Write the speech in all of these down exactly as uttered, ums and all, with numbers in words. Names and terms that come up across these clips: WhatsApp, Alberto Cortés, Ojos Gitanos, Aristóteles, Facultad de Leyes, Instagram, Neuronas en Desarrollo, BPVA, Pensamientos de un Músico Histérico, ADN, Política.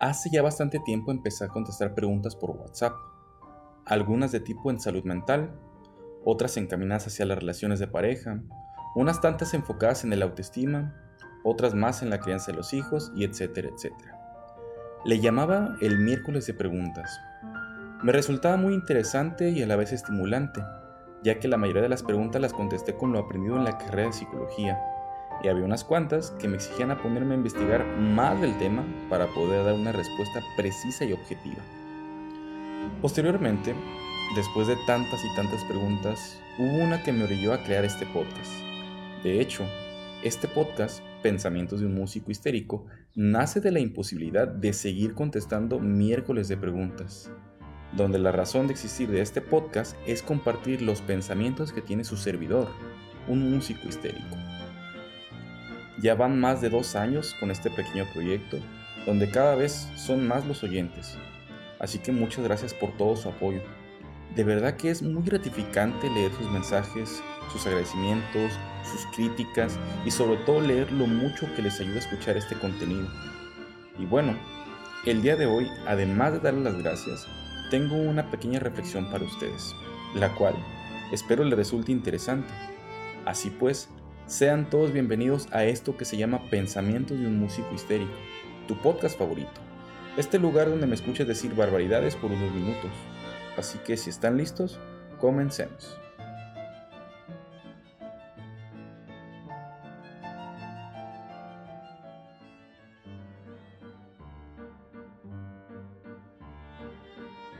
hace ya bastante tiempo empecé a contestar preguntas por WhatsApp, algunas de tipo en salud mental, otras encaminadas hacia las relaciones de pareja, unas tantas enfocadas en el autoestima, otras más en la crianza de los hijos, y etcétera, etcétera. Le llamaba el miércoles de preguntas. Me resultaba muy interesante y a la vez estimulante, ya que la mayoría de las preguntas las contesté con lo aprendido en la carrera de psicología, y había unas cuantas que me exigían a ponerme a investigar más del tema para poder dar una respuesta precisa y objetiva. Posteriormente, después de tantas y tantas preguntas, hubo una que me orilló a crear este podcast. De hecho, este podcast, Pensamientos de un Músico Histérico, nace de la imposibilidad de seguir contestando miércoles de preguntas, donde la razón de existir de este podcast es compartir los pensamientos que tiene su servidor, un músico histérico. Ya van más de dos años con este pequeño proyecto, donde cada vez son más los oyentes. Así que muchas gracias por todo su apoyo. De verdad que es muy gratificante leer sus mensajes, sus agradecimientos, sus críticas y sobre todo leer lo mucho que les ayuda a escuchar este contenido. Y bueno, el día de hoy, además de darles las gracias, tengo una pequeña reflexión para ustedes, la cual espero les resulte interesante. Así pues, sean todos bienvenidos a esto que se llama Pensamientos de un Músico Histérico, tu podcast favorito. Este lugar donde me escuchas decir barbaridades por unos minutos. Así que si están listos, comencemos.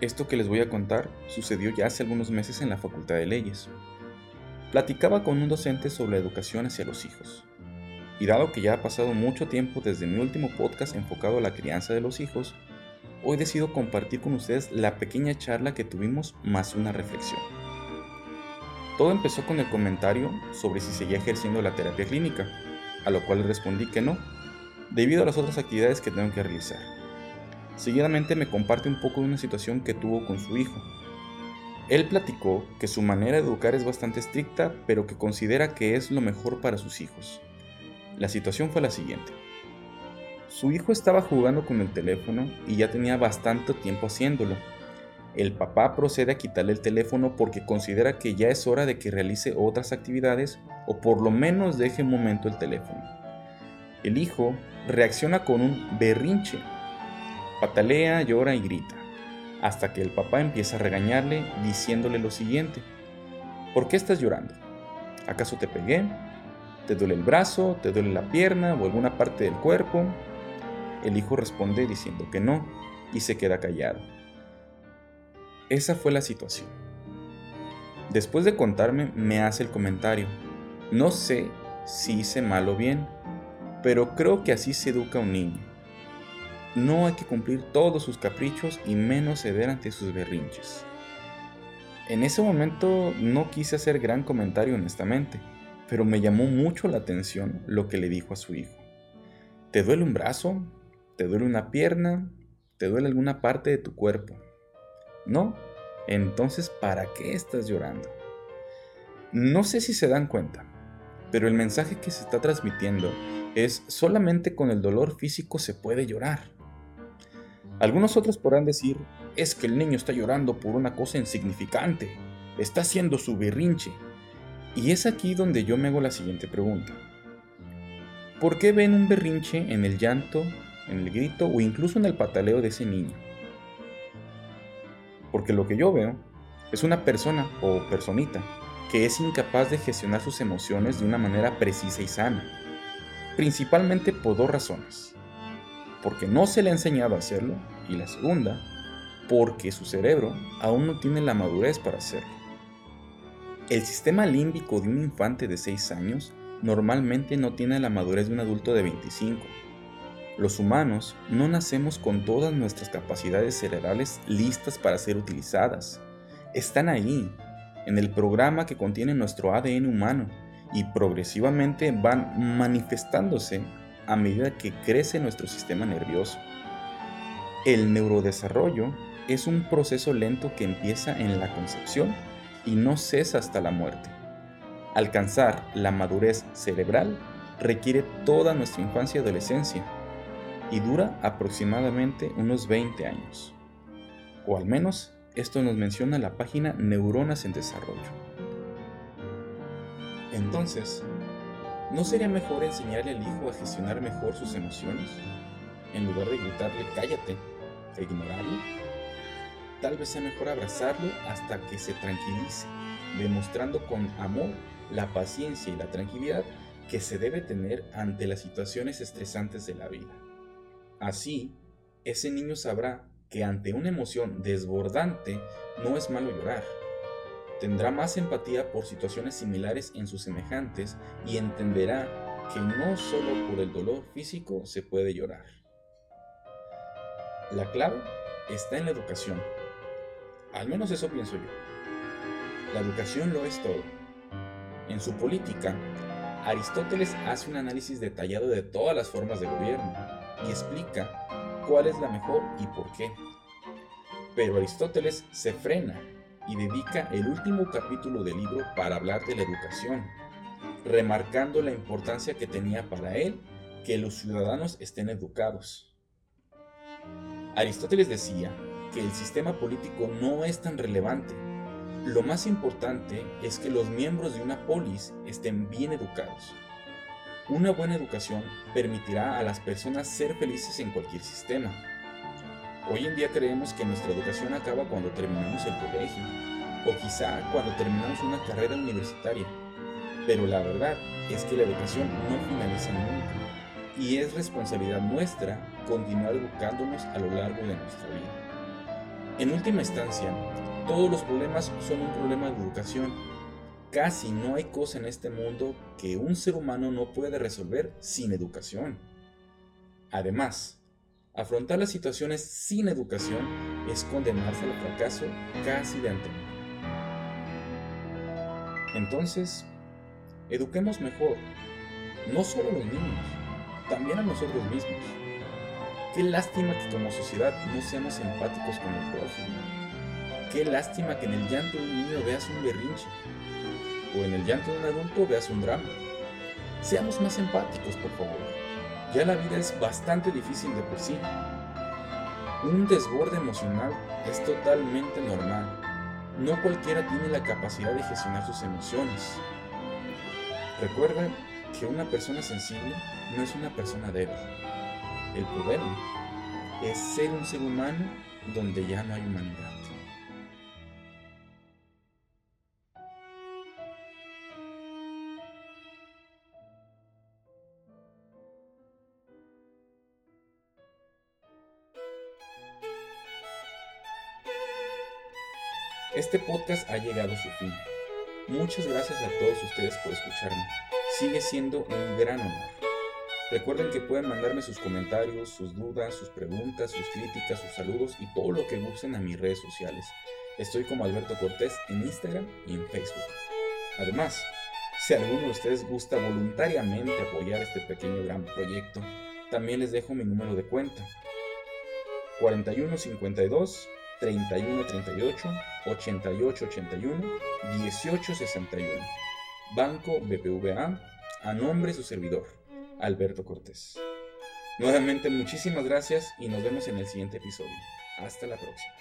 Esto que les voy a contar sucedió ya hace algunos meses en la Facultad de Leyes. Platicaba con un docente sobre la educación hacia los hijos, y dado que ya ha pasado mucho tiempo desde mi último podcast enfocado a la crianza de los hijos, hoy decido compartir con ustedes la pequeña charla que tuvimos más una reflexión. Todo empezó con el comentario sobre si seguía ejerciendo la terapia clínica, a lo cual le respondí que no, debido a las otras actividades que tengo que realizar. Seguidamente me comparte un poco de una situación que tuvo con su hijo. Él platicó que su manera de educar es bastante estricta, pero que considera que es lo mejor para sus hijos. La situación fue la siguiente. Su hijo estaba jugando con el teléfono y ya tenía bastante tiempo haciéndolo. El papá procede a quitarle el teléfono porque considera que ya es hora de que realice otras actividades o por lo menos deje un momento el teléfono. El hijo reacciona con un berrinche, patalea, llora y grita, hasta que el papá empieza a regañarle diciéndole lo siguiente: ¿por qué estás llorando? ¿Acaso te pegué? ¿Te duele el brazo? ¿Te duele la pierna o alguna parte del cuerpo? El hijo responde diciendo que no y se queda callado. Esa fue la situación. Después de contarme, me hace el comentario: no sé si hice mal o bien, pero creo que así se educa un niño. No hay que cumplir todos sus caprichos y menos ceder ante sus berrinches. En ese momento no quise hacer gran comentario honestamente, pero me llamó mucho la atención lo que le dijo a su hijo. ¿Te duele un brazo? ¿Te duele una pierna? ¿Te duele alguna parte de tu cuerpo? ¿No? Entonces, ¿para qué estás llorando? No sé si se dan cuenta, pero el mensaje que se está transmitiendo es: solamente con el dolor físico se puede llorar. Algunos otros podrán decir: es que el niño está llorando por una cosa insignificante, está haciendo su berrinche. Y es aquí donde yo me hago la siguiente pregunta: ¿por qué ven un berrinche en el llanto, en el grito o incluso en el pataleo de ese niño? Porque lo que yo veo es una persona o personita que es incapaz de gestionar sus emociones de una manera precisa y sana, principalmente por dos razones: porque no se le ha enseñado a hacerlo, y la segunda, porque su cerebro aún no tiene la madurez para hacerlo. El sistema límbico de un infante de seis años normalmente no tiene la madurez de un adulto de veinticinco. Los humanos no nacemos con todas nuestras capacidades cerebrales listas para ser utilizadas. Están ahí, en el programa que contiene nuestro A D N humano, y progresivamente van manifestándose a medida que crece nuestro sistema nervioso. El neurodesarrollo es un proceso lento que empieza en la concepción y no cesa hasta la muerte. Alcanzar la madurez cerebral requiere toda nuestra infancia y adolescencia. y dura aproximadamente unos veinte años. O al menos esto nos menciona la página Neuronas en Desarrollo. Entonces, ¿no sería mejor enseñarle al hijo a gestionar mejor sus emociones, en lugar de gritarle cállate e ignorarlo? Tal vez sea mejor abrazarlo hasta que se tranquilice, demostrando con amor la paciencia y la tranquilidad que se debe tener ante las situaciones estresantes de la vida. Así, ese niño sabrá que ante una emoción desbordante no es malo llorar. Tendrá más empatía por situaciones similares en sus semejantes y entenderá que no solo por el dolor físico se puede llorar. La clave está en la educación. Al menos eso pienso yo. La educación lo es todo. En su Política, Aristóteles hace un análisis detallado de todas las formas de gobierno y explica cuál es la mejor y por qué. Pero Aristóteles se frena y dedica el último capítulo del libro para hablar de la educación, remarcando la importancia que tenía para él que los ciudadanos estén educados. Aristóteles decía que el sistema político no es tan relevante. Lo más importante es que los miembros de una polis estén bien educados. Una buena educación permitirá a las personas ser felices en cualquier sistema. Hoy en día creemos que nuestra educación acaba cuando terminamos el colegio, o quizá cuando terminamos una carrera universitaria. Pero la verdad es que la educación no finaliza nunca, y es responsabilidad nuestra continuar educándonos a lo largo de nuestra vida. En última instancia, todos los problemas son un problema de educación. Casi no hay cosa en este mundo que un ser humano no pueda resolver sin educación. Además, afrontar las situaciones sin educación es condenarse al fracaso casi de antemano. Entonces, eduquemos mejor, no solo a los niños, también a nosotros mismos. Qué lástima que como sociedad no seamos empáticos con el prójimo. Qué lástima que en el llanto de un niño veas un berrinche, o en el llanto de un adulto veas un drama. Seamos más empáticos, por favor. Ya la vida es bastante difícil de por sí. Un desborde emocional es totalmente normal. No cualquiera tiene la capacidad de gestionar sus emociones. Recuerda que una persona sensible no es una persona débil. El problema es ser un ser humano donde ya no hay humanidad. Este podcast ha llegado a su fin. Muchas gracias a todos ustedes por escucharme. Sigue siendo un gran honor. Recuerden que pueden mandarme sus comentarios, sus dudas, sus preguntas, sus críticas, sus saludos y todo lo que gusten a mis redes sociales. Estoy como Alberto Cortés en Instagram y en Facebook. Además, si alguno de ustedes gusta voluntariamente apoyar este pequeño gran proyecto, también les dejo mi número de cuenta. cuarenta y uno cincuenta y dos treinta y uno treinta y ocho, ochenta y ocho ochenta y uno, dieciocho sesenta y uno. Banco B P V A, a nombre de su servidor, Alberto Cortés. Nuevamente muchísimas gracias y nos vemos en el siguiente episodio. Hasta la próxima.